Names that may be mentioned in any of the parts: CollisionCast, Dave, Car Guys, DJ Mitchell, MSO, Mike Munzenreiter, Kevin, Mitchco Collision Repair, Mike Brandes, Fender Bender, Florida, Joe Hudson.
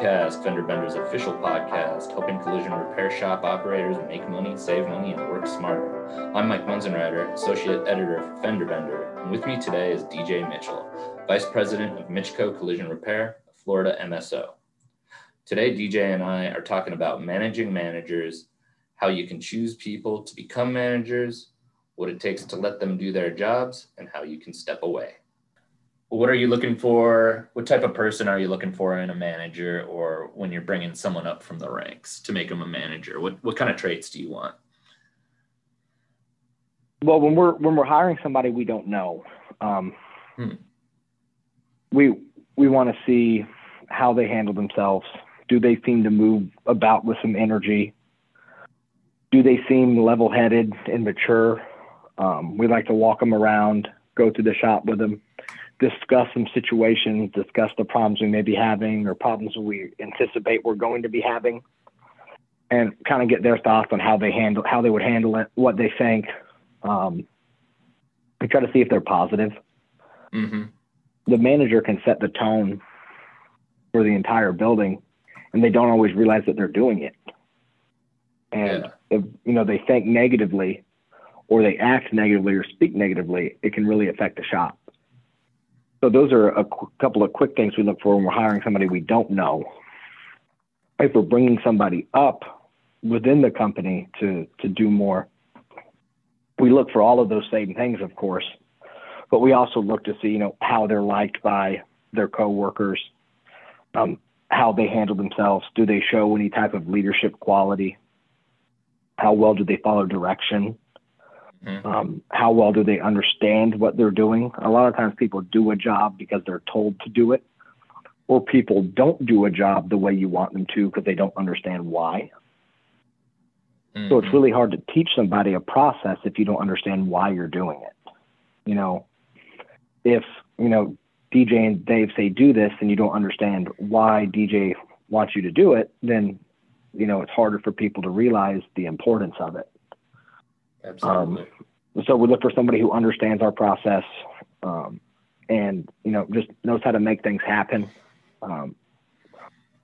CollisionCast, Fender Bender's official podcast, helping collision repair shop operators make money, save money, and work smarter. I'm Mike Munzenreiter, Associate Editor for Fender Bender, and with me today is DJ Mitchell, Vice President of Mitchco Collision Repair, a Florida MSO. Today, DJ and I are talking about managing managers, how you can choose people to become managers, what it takes to let them do their jobs, and how you can step away. What are you looking for? What type of person are you looking for in a manager, or when you're bringing someone up from the ranks to make them a manager? What kind of traits do you want? Well, when we're hiring somebody, we don't know. We want to see how they handle themselves. Do they seem to move about with some energy? Do they seem level-headed and mature? We like to walk them around, go through the shop with them, discuss some situations, discuss the problems we may be having or problems we anticipate we're going to be having, and kind of get their thoughts on how they would handle it, what they think. We try to see if they're positive. Mm-hmm. The manager can set the tone for the entire building, and they don't always realize that they're doing it. And if they think negatively or they act negatively or speak negatively, it can really affect the shop. So those are a couple of quick things we look for when we're hiring somebody we don't know. If we're bringing somebody up within the company to do more, we look for all of those same things, of course, but we also look to see, how they're liked by their coworkers, how they handle themselves. Do they show any type of leadership quality? How well do they follow direction? Mm-hmm. How well do they understand what they're doing? A lot of times people do a job because they're told to do it, or people don't do a job the way you want them to because they don't understand why. Mm-hmm. So it's really hard to teach somebody a process if you don't understand why you're doing it. If, DJ and Dave say do this and you don't understand why DJ wants you to do it, then, it's harder for people to realize the importance of it. Absolutely. So we look for somebody who understands our process, and, just knows how to make things happen.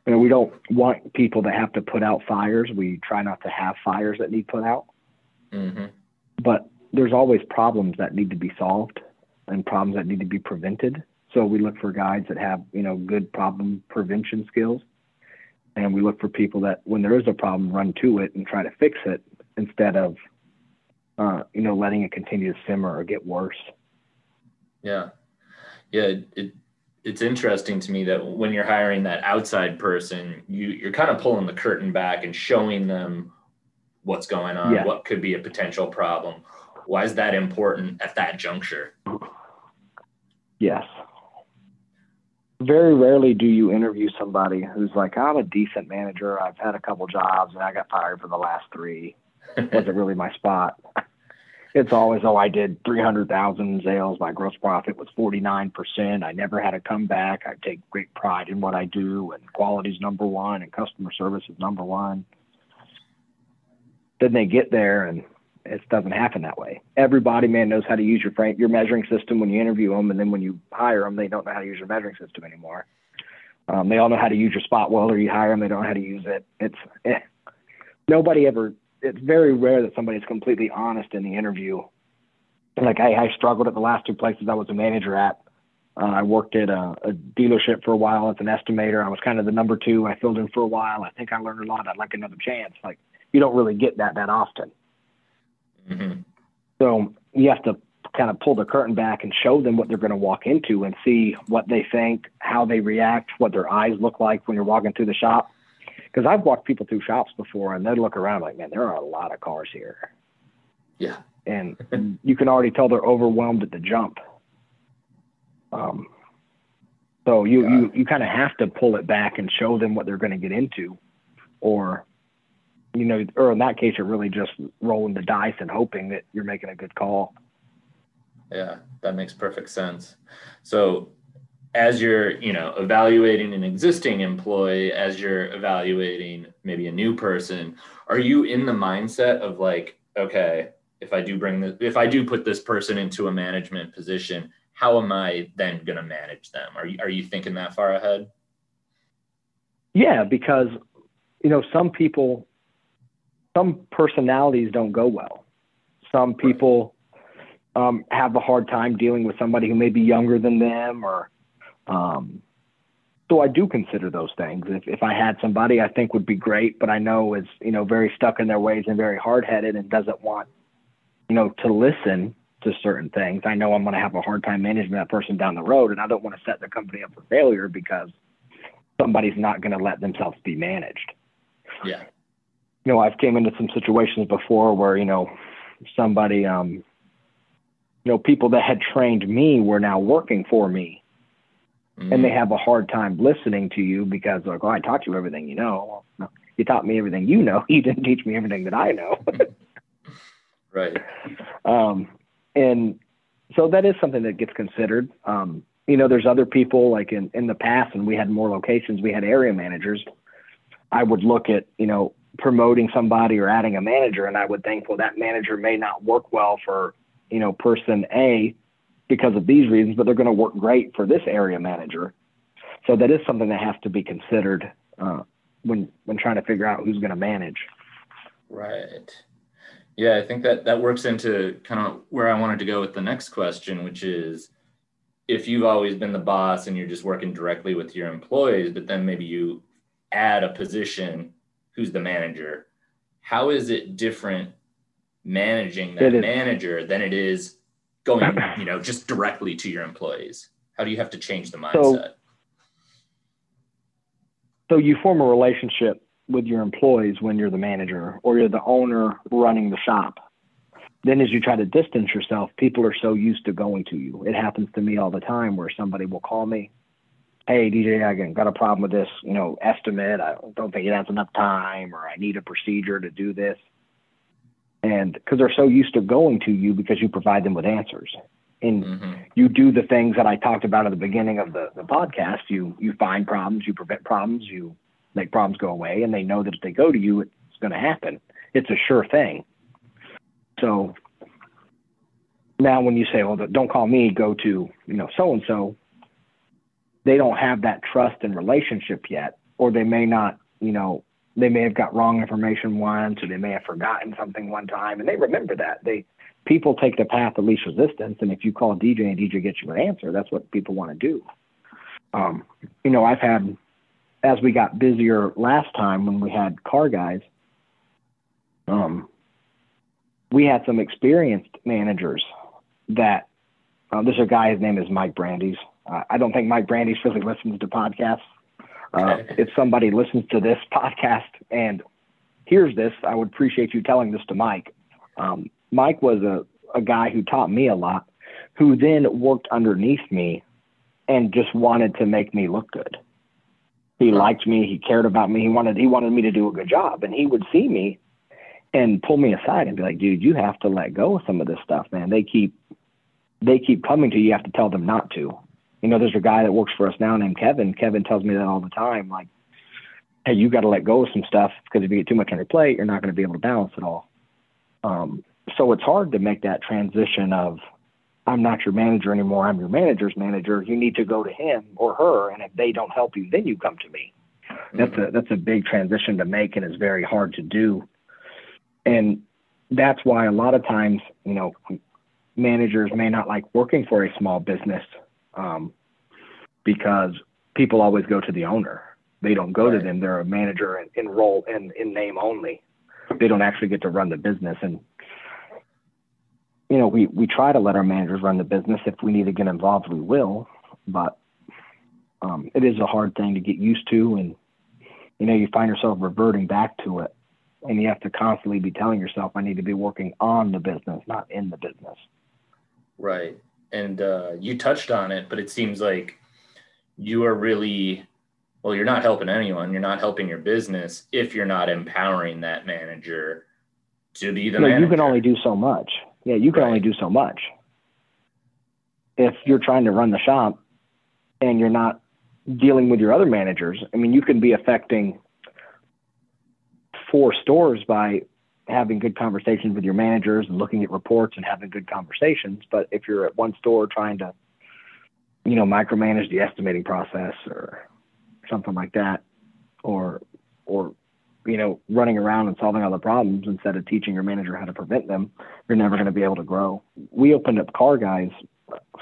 We don't want people that have to put out fires. We try not to have fires that need put out, mm-hmm. but there's always problems that need to be solved and problems that need to be prevented. So we look for guys that have, good problem prevention skills. And we look for people that when there is a problem, run to it and try to fix it instead of, letting it continue to simmer or get worse. Yeah. It's interesting to me that when you're hiring that outside person, you're kind of pulling the curtain back and showing them what's going on, what could be a potential problem. Why is that important at that juncture? Yes. Very rarely do you interview somebody who's like, I'm a decent manager. I've had a couple jobs and I got fired for the last three. Wasn't really my spot. It's always, I did 300,000 sales. My gross profit was 49%. I never had a comeback. I take great pride in what I do, and quality's number one, and customer service is number one. Then they get there, and it doesn't happen that way. Everybody, man, knows how to use your measuring system when you interview them, and then when you hire them, they don't know how to use your measuring system anymore. They all know how to use your spot welder. You hire them, they don't know how to use it. Nobody ever. It's very rare that somebody's completely honest in the interview. Like, hey, I struggled at the last two places I was a manager at. I worked at a dealership for a while as an estimator. I was kind of the number two. I filled in for a while. I think I learned a lot. I'd like another chance. Like, you don't really get that often. Mm-hmm. So you have to kind of pull the curtain back and show them what they're going to walk into and see what they think, how they react, what their eyes look like when you're walking through the shop. Because I've walked people through shops before, and they'd look around like, man, there are a lot of cars here. Yeah. And you can already tell they're overwhelmed at the jump. So you kind of have to pull it back and show them what they're going to get into, or in that case, you're really just rolling the dice and hoping that you're making a good call. Yeah, that makes perfect sense. So as you're, evaluating an existing employee, as you're evaluating maybe a new person, are you in the mindset of like, okay, if I do put this person into a management position, how am I then going to manage them? Are you thinking that far ahead? Yeah, because, you know, some people, some personalities don't go well. Some people have a hard time dealing with somebody who may be younger than them, or so I do consider those things. If I had somebody I think would be great, but I know is, you know, very stuck in their ways and very hard-headed and doesn't want, you know, to listen to certain things, I know I'm going to have a hard time managing that person down the road, and I don't want to set the company up for failure because somebody's not going to let themselves be managed. Yeah. You know, I've came into some situations before where, you know, somebody, you know, people that had trained me were now working for me, and they have a hard time listening to you because they're like, oh, I taught you everything, you know, you taught me everything, you know, you didn't teach me everything that I know. Right. And so that is something that gets considered. You know, there's other people, like in the past, and we had more locations, we had area managers. I would look at, you know, promoting somebody or adding a manager, and I would think, well, that manager may not work well for, you know, person A because of these reasons, but they're going to work great for this area manager. So that is something that has to be considered when trying to figure out who's going to manage. Right. Yeah, I think that works into kind of where I wanted to go with the next question, which is, if you've always been the boss and you're just working directly with your employees, but then maybe you add a position, who's the manager? How is it different managing that manager than it is going, you know, just directly to your employees? How do you have to change the mindset? So you form a relationship with your employees when you're the manager or you're the owner running the shop. Then as you try to distance yourself, people are so used to going to you. It happens to me all the time where somebody will call me, hey, DJ, I got a problem with this, you know, estimate. I don't think it has enough time, or I need a procedure to do this. And because they're so used to going to you because you provide them with answers. And you do the things that I talked about at the beginning of the podcast. You find problems, you prevent problems, you make problems go away, and they know that if they go to you, it's going to happen. It's a sure thing. So now when you say, well, don't call me, go to, you know, so-and-so, they don't have that trust and relationship yet, or they may not, you know, they may have got wrong information once, or they may have forgotten something one time, and they remember that. People take the path of least resistance, and if you call DJ and DJ gets you an answer, that's what people want to do. You know, I've had, as we got busier last time when we had Car Guys, we had some experienced managers that there's a guy, his name is Mike Brandes. I don't think Mike Brandes really listens to podcasts. If somebody listens to this podcast and hears this, I would appreciate you telling this to Mike. Mike was a guy who taught me a lot, who then worked underneath me and just wanted to make me look good. He liked me. He cared about me. He wanted me to do a good job, and he would see me and pull me aside and be like, dude, you have to let go of some of this stuff, man. They keep coming to you. You have to tell them not to. You know, there's a guy that works for us now named Kevin. Kevin tells me that all the time, like, hey, you got to let go of some stuff because if you get too much on your plate, you're not going to be able to balance it all. So it's hard to make that transition of, I'm not your manager anymore. I'm your manager's manager. You need to go to him or her. And if they don't help you, then you come to me. That's a big transition to make, and it's very hard to do. And that's why a lot of times, you know, managers may not like working for a small business because people always go to the owner. They don't go to them. They're a manager in role and in name only. They don't actually get to run the business. And, you know, we try to let our managers run the business. If we need to get involved, we will. But it is a hard thing to get used to. And, you know, you find yourself reverting back to it. And you have to constantly be telling yourself, I need to be working on the business, not in the business. Right. And you touched on it, but it seems like you are really, well, you're not helping anyone. You're not helping your business if you're not empowering that manager to be the manager. You can only do so much. Yeah, you can only do so much. If you're trying to run the shop and you're not dealing with your other managers, I mean, you can be affecting 4 stores by having good conversations with your managers and looking at reports and having good conversations. But if you're at one store trying to, you know, micromanage the estimating process or something like that, or you know, running around and solving all the problems instead of teaching your manager how to prevent them, you're never going to be able to grow. We opened up Car Guys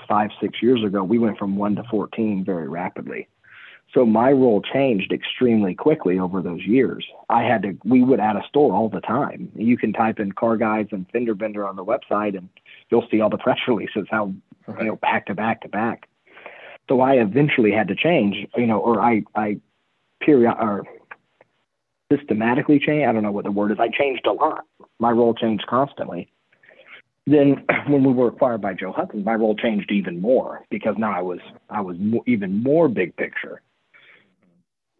5-6 years ago. We went from 1 to 14 very rapidly. So my role changed extremely quickly over those years. We would add a store all the time. You can type in Car Guys and Fender Bender on the website and you'll see all the press releases, how, you know, back to back to back. So I eventually had to change, you know, or I systematically changed. I don't know what the word is. I changed a lot. My role changed constantly. Then when we were acquired by Joe Hudson, my role changed even more because now I was even more big picture.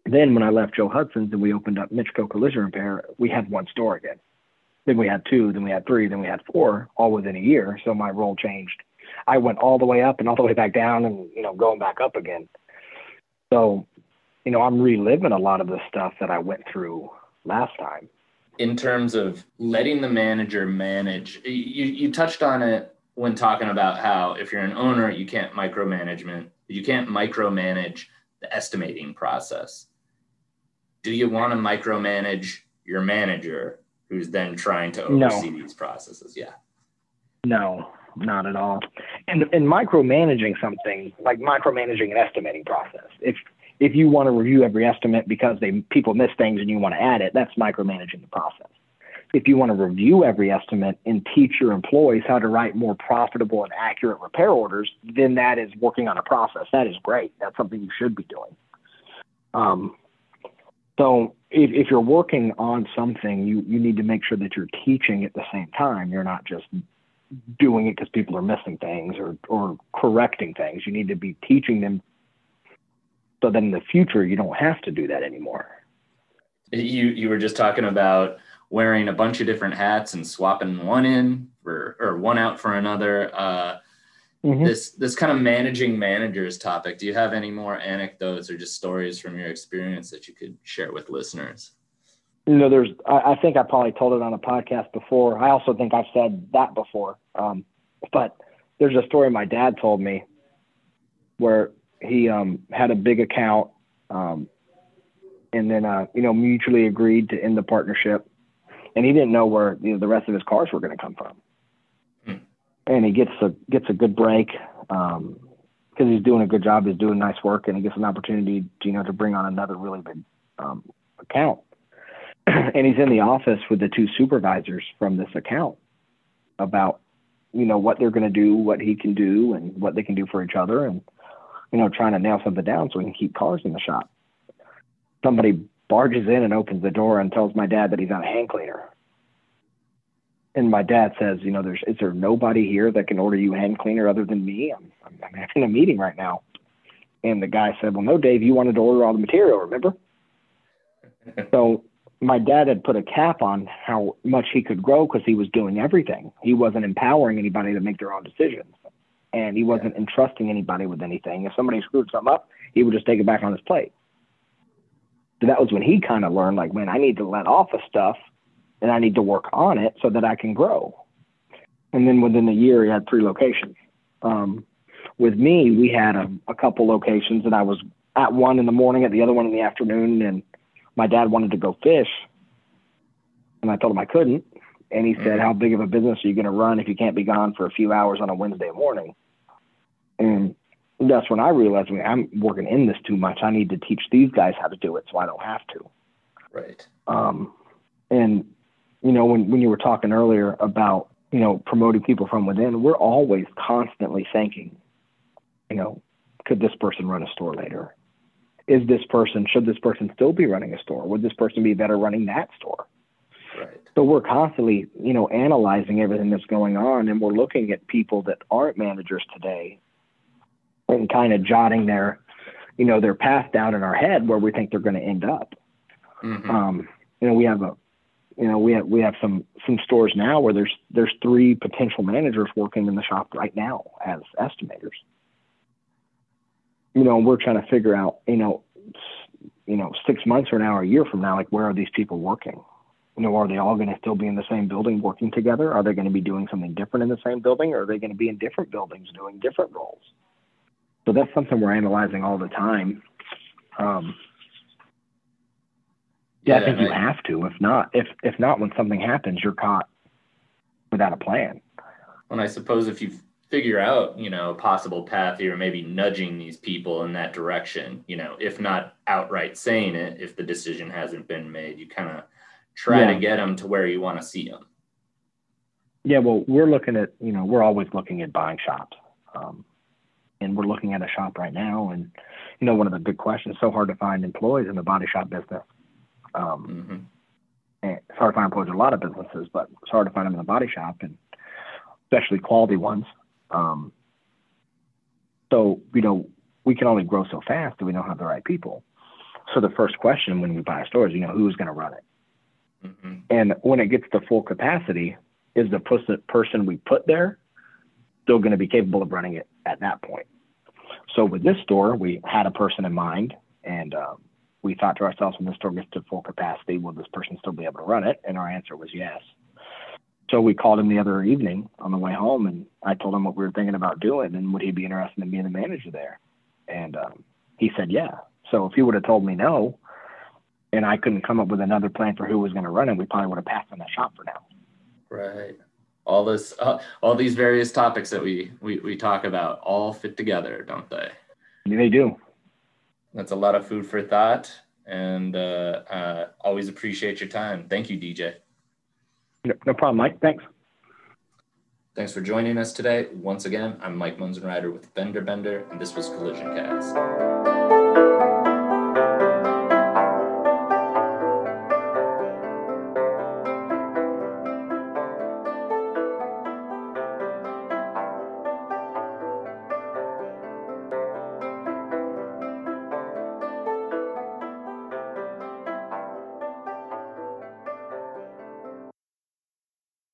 Then when I left Joe Hudson's and we opened up Mitchco Collision Repair, we had one store again. Then we had 2, then we had 3, then we had 4, all within a year. So my role changed. I went all the way up and all the way back down and, you know, going back up again. So, you know, I'm reliving a lot of the stuff that I went through last time. In terms of letting the manager manage, you touched on it when talking about how if you're an owner, you can't micromanage the estimating process. Do you want to micromanage your manager who's then trying to oversee these processes? Yeah. No, not at all. And micromanaging something like micromanaging an estimating process. If you want to review every estimate because people miss things and you want to add it, that's micromanaging the process. If you want to review every estimate and teach your employees how to write more profitable and accurate repair orders, then that is working on a process. That is great. That's something you should be doing. So if you're working on something, you need to make sure that you're teaching at the same time. You're not just doing it because people are missing things or correcting things. You need to be teaching them. So then in the future, you don't have to do that anymore. You were just talking about wearing a bunch of different hats and swapping one in or one out for another. This kind of managing managers topic, do you have any more anecdotes or just stories from your experience that you could share with listeners? You know, I think I probably told it on a podcast before. I also think I've said that before. But there's a story my dad told me where he had a big account and then, you know, mutually agreed to end the partnership. And he didn't know where, you know, the rest of his cars were going to come from. And he gets a good break because he's doing a good job. He's doing nice work and he gets an opportunity, you know, to bring on another really big account. And he's in the office with the 2 supervisors from this account about, you know, what they're going to do, what he can do and what they can do for each other. And, you know, trying to nail something down so we can keep cars in the shop. Somebody barges in and opens the door and tells my dad that he's on a hand cleaner. And my dad says, you know, is there nobody here that can order you a hand cleaner other than me? I'm having a meeting right now. And the guy said, well, no, Dave, you wanted to order all the material, remember? So my dad had put a cap on how much he could grow because he was doing everything. He wasn't empowering anybody to make their own decisions. And he wasn't entrusting anybody with anything. If somebody screwed something up, he would just take it back on his plate. So that was when he kind of learned, like, man, I need to let off of stuff and I need to work on it so that I can grow. And then within a year, he had 3 locations. With me, we had a couple locations and I was at one in the morning, at the other one in the afternoon. And my dad wanted to go fish. And I told him I couldn't. And he said, how big of a business are you going to run if you can't be gone for a few hours on a Wednesday morning? And that's when I realized, I'm working in this too much. I need to teach these guys how to do it so I don't have to. Right. And, you know, when you were talking earlier about, you know, promoting people from within, we're always constantly thinking, you know, could this person run a store later? Should this person still be running a store? Would this person be better running that store? Right. So we're constantly, you know, analyzing everything that's going on and we're looking at people that aren't managers today and kind of jotting their, you know, their path down in our head where we think they're going to end up. You know, we have some stores now where there's 3 potential managers working in the shop right now as estimators. You know, and we're trying to figure out, you know, 6 months from now or a year from now, like, where are these people working? You know, are they all going to still be in the same building working together? Are they going to be doing something different in the same building? Or are they going to be in different buildings doing different roles? So that's something we're analyzing all the time. Yeah, I think you have to. If not, when something happens, you're caught without a plan. And I suppose if you figure out, a possible path, you're maybe nudging these people in that direction, if not outright saying it, if the decision hasn't been made, you kind of try to get them to where you want to see them. Yeah. Well, we're looking at, we're always looking at buying shops. And we're looking at a shop right now. And, one of the big questions, so hard to find employees in the body shop business. And it's hard to find employees in a lot of businesses, but it's hard to find them in the body shop, and especially quality ones. So, we can only grow so fast that we don't have the right people. So the first question when we buy a store is, who's going to run it? Mm-hmm. And when it gets to full capacity, is the person we put there still going to be capable of running it at that point? So with this store, we had a person in mind, and we thought to ourselves, when this store gets to full capacity, will this person still be able to run it? And our answer was yes. So we called him the other evening on the way home, and I told him what we were thinking about doing and would he be interested in being the manager there? And he said, yeah. So if he would have told me no, and I couldn't come up with another plan for who was going to run it, we probably would have passed on that shop for now. Right. All these various topics that we talk about all fit together, don't they? They do. That's a lot of food for thought, and always appreciate your time. Thank you, DJ. No problem, Mike. Thanks. Thanks for joining us today. Once again, I'm Mike Munzenreiter with Fender Bender, and this was CollisionCast.